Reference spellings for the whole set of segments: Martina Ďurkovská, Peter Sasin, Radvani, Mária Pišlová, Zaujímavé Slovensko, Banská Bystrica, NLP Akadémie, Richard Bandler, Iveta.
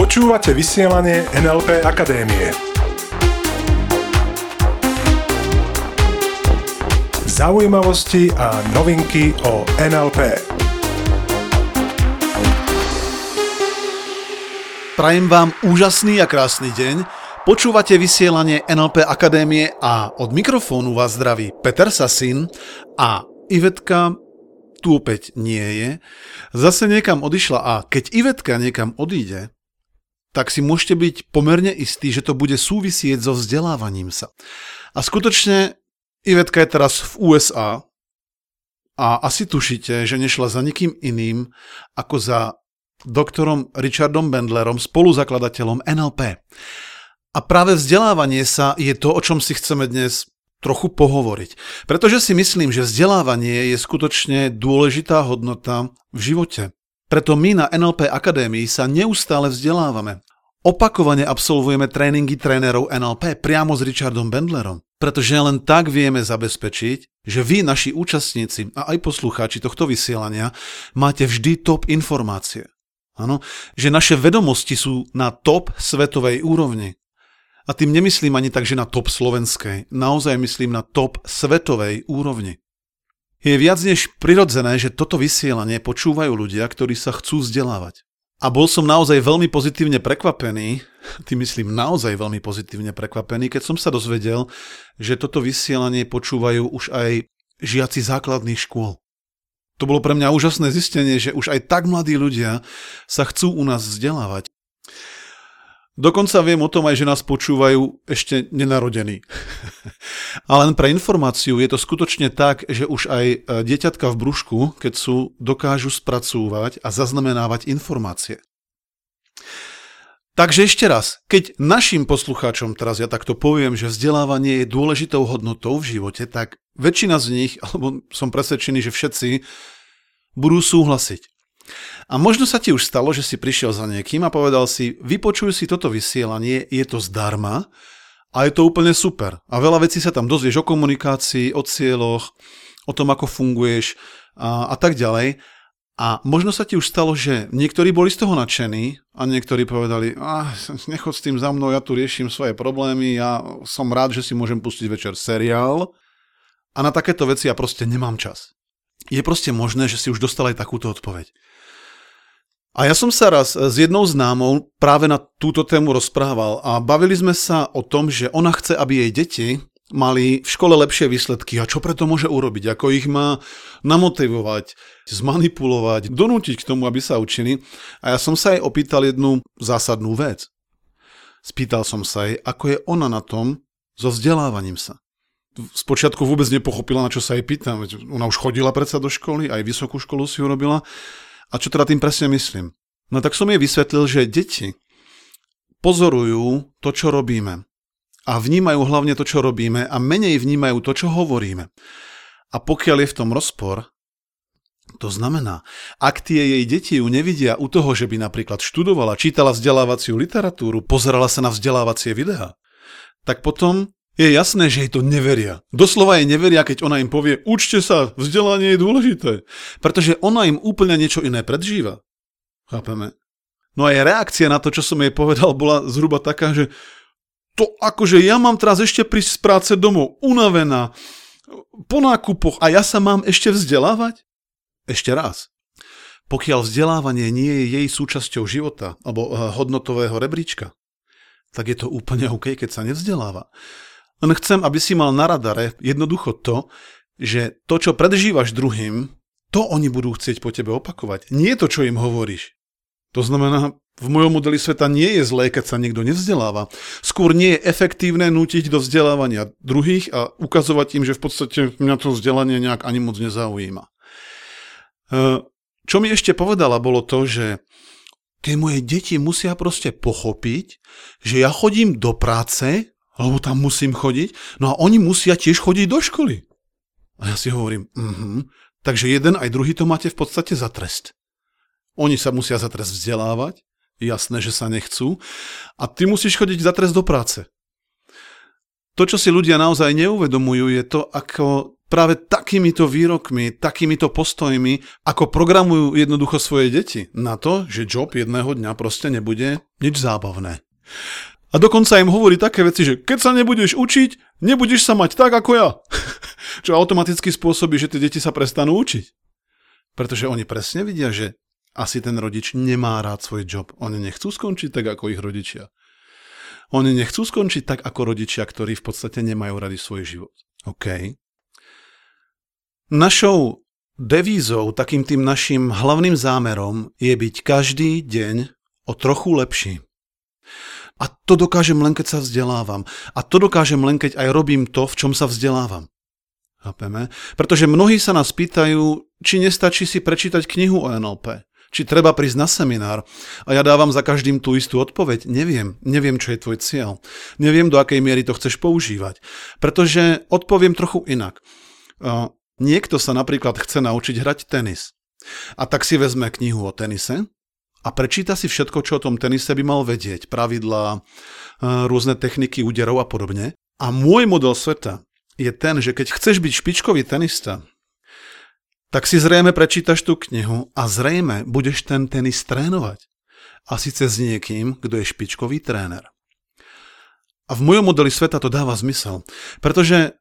Počúvate vysielanie NLP Akadémie. Zaujímavosti a novinky o NLP. Prajem vám úžasný a krásny deň. Počúvate vysielanie NLP Akadémie a od mikrofónu vás zdraví Peter Sasin a Ivetka tu opäť nie je. Zase niekam odišla a keď Ivetka niekam odíde, tak si môžete byť pomerne istí, že to bude súvisieť so vzdelávaním sa. A skutočne Ivetka je teraz v USA a asi tušíte, že nešla za nikým iným ako za doktorom Richardom Bandlerom, spoluzakladateľom NLP. A práve vzdelávanie sa je to, o čom si chceme dnes trochu pohovoriť. Pretože si myslím, že vzdelávanie je skutočne dôležitá hodnota v živote. Preto my na NLP Akadémii sa neustále vzdelávame. Opakovane absolvujeme tréningy trénerov NLP priamo s Richardom Bandlerom. Pretože len tak vieme zabezpečiť, že vy, naši účastníci a aj poslucháči tohto vysielania, máte vždy top informácie. Áno, že naše vedomosti sú na top svetovej úrovni. A tým nemyslím ani tak, že na top slovenskej. Naozaj myslím na top svetovej úrovni. Je viac než prirodzené, že toto vysielanie počúvajú ľudia, ktorí sa chcú vzdelávať. A bol som naozaj veľmi pozitívne prekvapený, keď som sa dozvedel, že toto vysielanie počúvajú už aj žiaci základných škôl. To bolo pre mňa úžasné zistenie, že už aj tak mladí ľudia sa chcú u nás vzdelávať. Dokonca viem o tom aj, že nás počúvajú ešte nenarodení. A len pre informáciu, je to skutočne tak, že už aj dieťatka v brúšku, keď sú, dokážu spracúvať a zaznamenávať informácie. Takže ešte raz, keď našim poslucháčom teraz ja takto poviem, že vzdelávanie je dôležitou hodnotou v živote, tak väčšina z nich, alebo som presvedčený, že všetci, budú súhlasiť. A možno sa ti už stalo, že si prišiel za niekým a povedal si, vypočuj si toto vysielanie, je to zdarma a je to úplne super. A veľa vecí sa tam dozvieš o komunikácii, o cieľoch, o tom, ako funguješ a tak ďalej. A možno sa ti už stalo, že niektorí boli z toho nadšení a niektorí povedali, nechod s tým za mnou, ja tu riešim svoje problémy, ja som rád, že si môžem pustiť večer seriál a na takéto veci ja proste nemám čas. Je proste možné, že si už dostal aj takúto odpoveď. A ja som sa raz s jednou známou práve na túto tému rozprával a bavili sme sa o tom, že ona chce, aby jej deti mali v škole lepšie výsledky a čo preto môže urobiť, ako ich má namotivovať, zmanipulovať, donútiť k tomu, aby sa učili. A ja som sa jej opýtal jednu zásadnú vec. Spýtal som sa jej, ako je ona na tom so vzdelávaním sa. Spočiatku vôbec nepochopila, na čo sa jej pýtam. Ona už chodila predsa do školy, aj vysokú školu si urobila. A čo teda tým presne myslím? No tak som jej vysvetlil, že deti pozorujú to, čo robíme. A vnímajú hlavne to, čo robíme a menej vnímajú to, čo hovoríme. A pokiaľ je v tom rozpor, to znamená, ak tie jej deti ju nevidia u toho, že by napríklad študovala, čítala vzdelávaciu literatúru, pozerala sa na vzdelávacie videá, tak potom je jasné, že jej to neveria. Doslova jej neveria, keď ona im povie, učte sa, vzdelanie je dôležité. Pretože ona im úplne niečo iné predžíva. Chápeme? No a jej reakcia na to, čo som jej povedal, bola zhruba taká, že to akože ja mám teraz ešte prísť z práce domov unavená, po nákupoch a ja sa mám ešte vzdelávať? Ešte raz. Pokiaľ vzdelávanie nie je jej súčasťou života alebo hodnotového rebríčka, tak je to úplne OK, keď sa nevzdeláva. Len chcem, aby si mal na radare jednoducho to, že to, čo predžívaš druhým, to oni budú chcieť po tebe opakovať. Nie to, čo im hovoríš. To znamená, v mojom modeli sveta nie je zlé, keď sa niekto nevzdeláva. Skôr nie je efektívne nútiť do vzdelávania druhých a ukazovať im, že v podstate mňa to vzdelanie nejak ani moc nezaujíma. Čo mi ešte povedala, bolo to, že tie moje deti musia proste pochopiť, že ja chodím do práce, lebo tam musím chodiť, no a oni musia tiež chodiť do školy. A ja si hovorím, takže jeden aj druhý to máte v podstate za trest. Oni sa musia za trest vzdelávať, jasné, že sa nechcú, a ty musíš chodiť za trest do práce. To, čo si ľudia naozaj neuvedomujú, je to, ako práve takýmito výrokmi, takýmito postojmi, ako programujú jednoducho svoje deti na to, že job jedného dňa proste nebude nič zábavné. A dokonca im hovorí také veci, že keď sa nebudeš učiť, nebudeš sa mať tak ako ja. Čo automaticky spôsobí, že tie deti sa prestanú učiť. Pretože oni presne vidia, že asi ten rodič nemá rád svoj job. Oni nechcú skončiť tak ako ich rodičia. Oni nechcú skončiť tak ako rodičia, ktorí v podstate nemajú radi svoj život. OK. Našou devízou, takým tým našim hlavným zámerom je byť každý deň o trochu lepší. A to dokážem len, keď sa vzdelávam. A to dokážem len, keď aj robím to, v čom sa vzdelávam. Chápeme? Pretože mnohí sa nás pýtajú, či nestačí si prečítať knihu o NLP. Či treba prísť na seminár. A ja dávam za každým tú istú odpoveď. Neviem. Neviem, čo je tvoj cieľ. Neviem, do akej miery to chceš používať. Pretože odpoviem trochu inak. Niekto sa napríklad chce naučiť hrať tenis. A tak si vezme knihu o tenise a prečíta si všetko, čo o tom tenise by mal vedieť. Pravidlá, rôzne techniky úderov a podobne. A môj model sveta je ten, že keď chceš byť špičkový tenista, tak si zrejme prečítaš tú knihu a zrejme budeš ten tenis trénovať. A síce s niekým, kto je špičkový tréner. A v mojom modeli sveta to dáva zmysel, pretože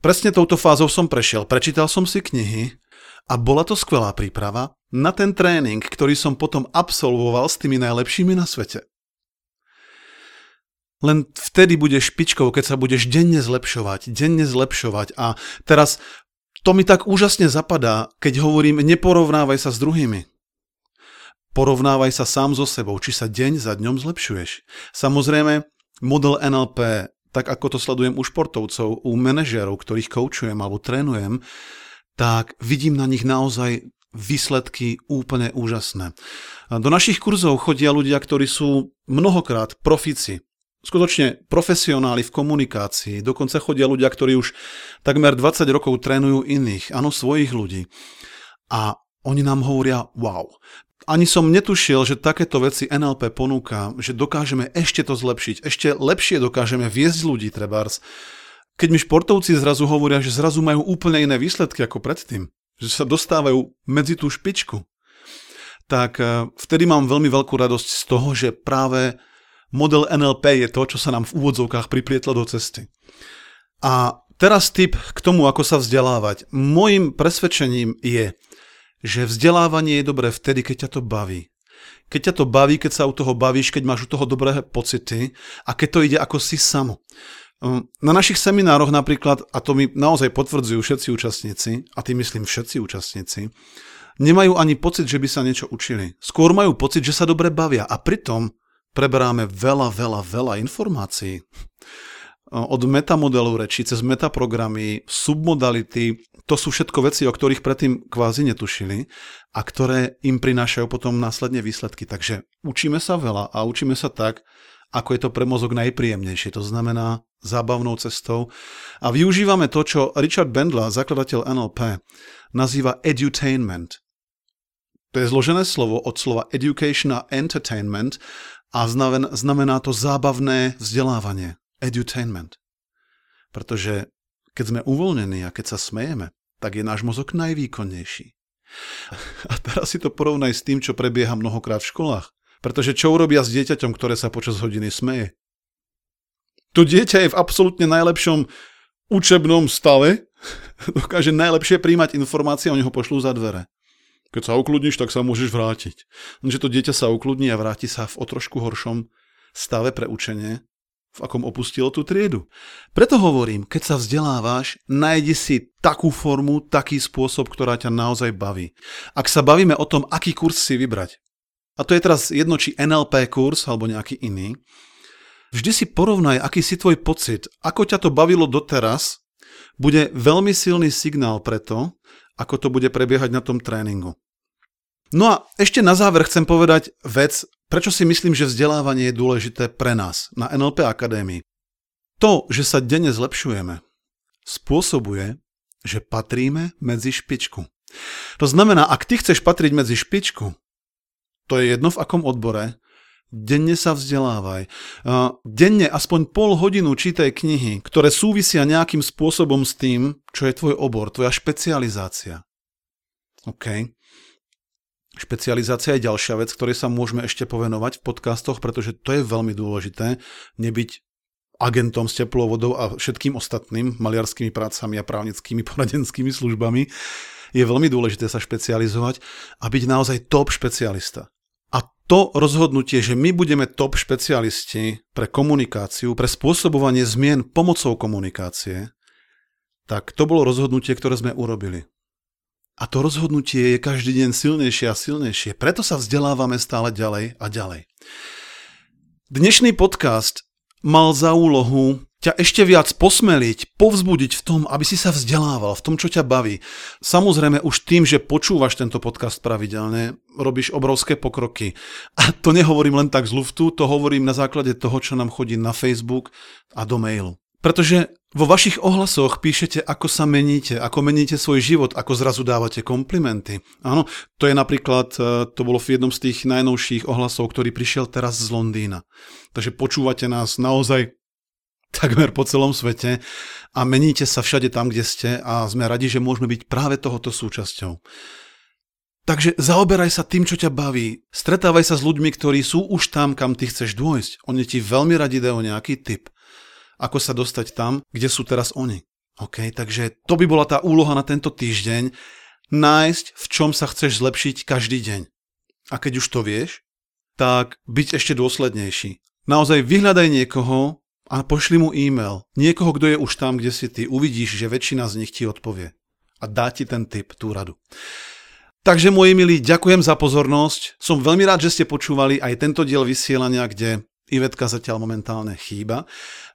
presne touto fázou som prešiel, prečítal som si knihy a bola to skvelá príprava na ten tréning, ktorý som potom absolvoval s tými najlepšími na svete. Len vtedy budeš špičkou, keď sa budeš denne zlepšovať a teraz to mi tak úžasne zapadá, keď hovorím neporovnávaj sa s druhými. Porovnávaj sa sám so sebou, či sa deň za dňom zlepšuješ. Samozrejme, model NLP tak ako to sledujem u športovcov, u manažérov, ktorých koučujem alebo trénujem, tak vidím na nich naozaj výsledky úplne úžasné. Do našich kurzov chodia ľudia, ktorí sú mnohokrát profíci, skutočne profesionáli v komunikácii, dokonca chodia ľudia, ktorí už takmer 20 rokov trénujú iných, áno, svojich ľudí. A oni nám hovoria, wow, ani som netušil, že takéto veci NLP ponúka, že dokážeme ešte to zlepšiť, ešte lepšie dokážeme viesť ľudí trebárs. Keď mi športovci zrazu hovoria, že zrazu majú úplne iné výsledky ako predtým, že sa dostávajú medzi tú špičku, tak vtedy mám veľmi veľkú radosť z toho, že práve model NLP je to, čo sa nám v úvodzovkách priplietlo do cesty. A teraz tip k tomu, ako sa vzdelávať. Mojím presvedčením je, že vzdelávanie je dobré vtedy, keď ťa to baví. Keď ťa to baví, keď sa u toho bavíš, keď máš u toho dobré pocity a keď to ide ako si samo. Na našich seminároch napríklad, a to mi naozaj potvrdzujú všetci účastníci, a tým myslím všetci účastníci, nemajú ani pocit, že by sa niečo učili. Skôr majú pocit, že sa dobre bavia a pritom preberáme veľa informácií. Od metamodelu reči, cez metaprogramy, submodality, to sú všetko veci, o ktorých predtým kvázi netušili a ktoré im prinášajú potom následne výsledky. Takže učíme sa veľa a učíme sa tak, ako je to pre mozog najpríjemnejšie, to znamená zábavnou cestou. A využívame to, čo Richard Bandler, zakladateľ NLP, nazýva edutainment. To je zložené slovo od slova education a entertainment a znamená to zábavné vzdelávanie. Edutainment. Pretože keď sme uvoľnení a keď sa smejeme, tak je náš mozog najvýkonnejší. A teraz si to porovnaj s tým, čo prebieha mnohokrát v školách. Pretože čo urobia s dieťaťom, ktoré sa počas hodiny smeje? To dieťa je v absolútne najlepšom učebnom stave, dokáže najlepšie príjmať informácie a oni ho pošlú za dvere. Keď sa ukludníš, tak sa môžeš vrátiť. Lenže to dieťa sa ukludní a vráti sa v o trošku horšom stave pre učenie, v akom opustilo tú triedu. Preto hovorím, keď sa vzdelávaš, nájdi si takú formu, taký spôsob, ktorá ťa naozaj baví. Ak sa bavíme o tom, aký kurz si vybrať, a to je teraz jedno, či NLP kurz, alebo nejaký iný, vždy si porovnaj, aký si tvoj pocit, ako ťa to bavilo doteraz, bude veľmi silný signál pre to, ako to bude prebiehať na tom tréningu. No a ešte na záver chcem povedať vec, prečo si myslím, že vzdelávanie je dôležité pre nás na NLP Akadémii. To, že sa denne zlepšujeme, spôsobuje, že patríme medzi špičku. To znamená, ak ty chceš patriť medzi špičku, to je jedno v akom odbore, Denne sa vzdelávaj. Denne aspoň pol hodinu čítaj knihy, ktoré súvisia nejakým spôsobom s tým, čo je tvoj obor, tvoja špecializácia. OK. Špecializácia je ďalšia vec, ktorej sa môžeme ešte povenovať v podcastoch, pretože to je veľmi dôležité, nebyť agentom s teplovodou a všetkým ostatným maliarskými prácami a právnickými poradenskými službami. Je veľmi dôležité sa špecializovať a byť naozaj top špecialista. A to rozhodnutie, že my budeme top špecialisti pre komunikáciu, pre spôsobovanie zmien pomocou komunikácie, tak to bolo rozhodnutie, ktoré sme urobili. A to rozhodnutie je každý deň silnejšie a silnejšie. Preto sa vzdelávame stále ďalej a ďalej. Dnešný podcast mal za úlohu ťa ešte viac posmeliť, povzbudiť v tom, aby si sa vzdelával, v tom, čo ťa baví. Samozrejme už tým, že počúvaš tento podcast pravidelne, robíš obrovské pokroky. A to nehovorím len tak z luftu, to hovorím na základe toho, čo nám chodí na Facebook a do mailu. Pretože vo vašich ohlasoch píšete, ako sa meníte, ako meníte svoj život, ako zrazu dávate komplimenty. Áno, to je napríklad, to bolo v jednom z tých najnovších ohlasov, ktorý prišiel teraz z Londýna. Takže počúvate nás naozaj takmer po celom svete a meníte sa všade tam, kde ste a sme radi, že môžeme byť práve tohoto súčasťou. Takže zaoberaj sa tým, čo ťa baví. Stretávaj sa s ľuďmi, ktorí sú už tam, kam ty chceš dôjsť. Oni ti veľmi radi dajú nejaký tip, ako sa dostať tam, kde sú teraz oni. Okay, takže to by bola tá úloha na tento týždeň, nájsť, v čom sa chceš zlepšiť každý deň. A keď už to vieš, tak byť ešte dôslednejší. Naozaj vyhľadaj niekoho a pošli mu e-mail. Niekoho, kto je už tam, kde si ty. Uvidíš, že väčšina z nich ti odpovie. A dá ti ten tip, tú radu. Takže, moji milí, ďakujem za pozornosť. Som veľmi rád, že ste počúvali aj tento diel vysielania, kde Ivetka zatiaľ momentálne chýba.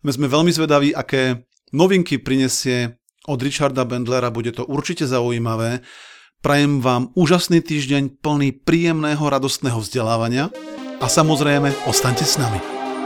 My sme veľmi zvedaví, aké novinky prinesie od Richarda Bandlera, bude to určite zaujímavé. Prajem vám úžasný týždeň plný príjemného, radostného vzdelávania a samozrejme, ostaňte s nami.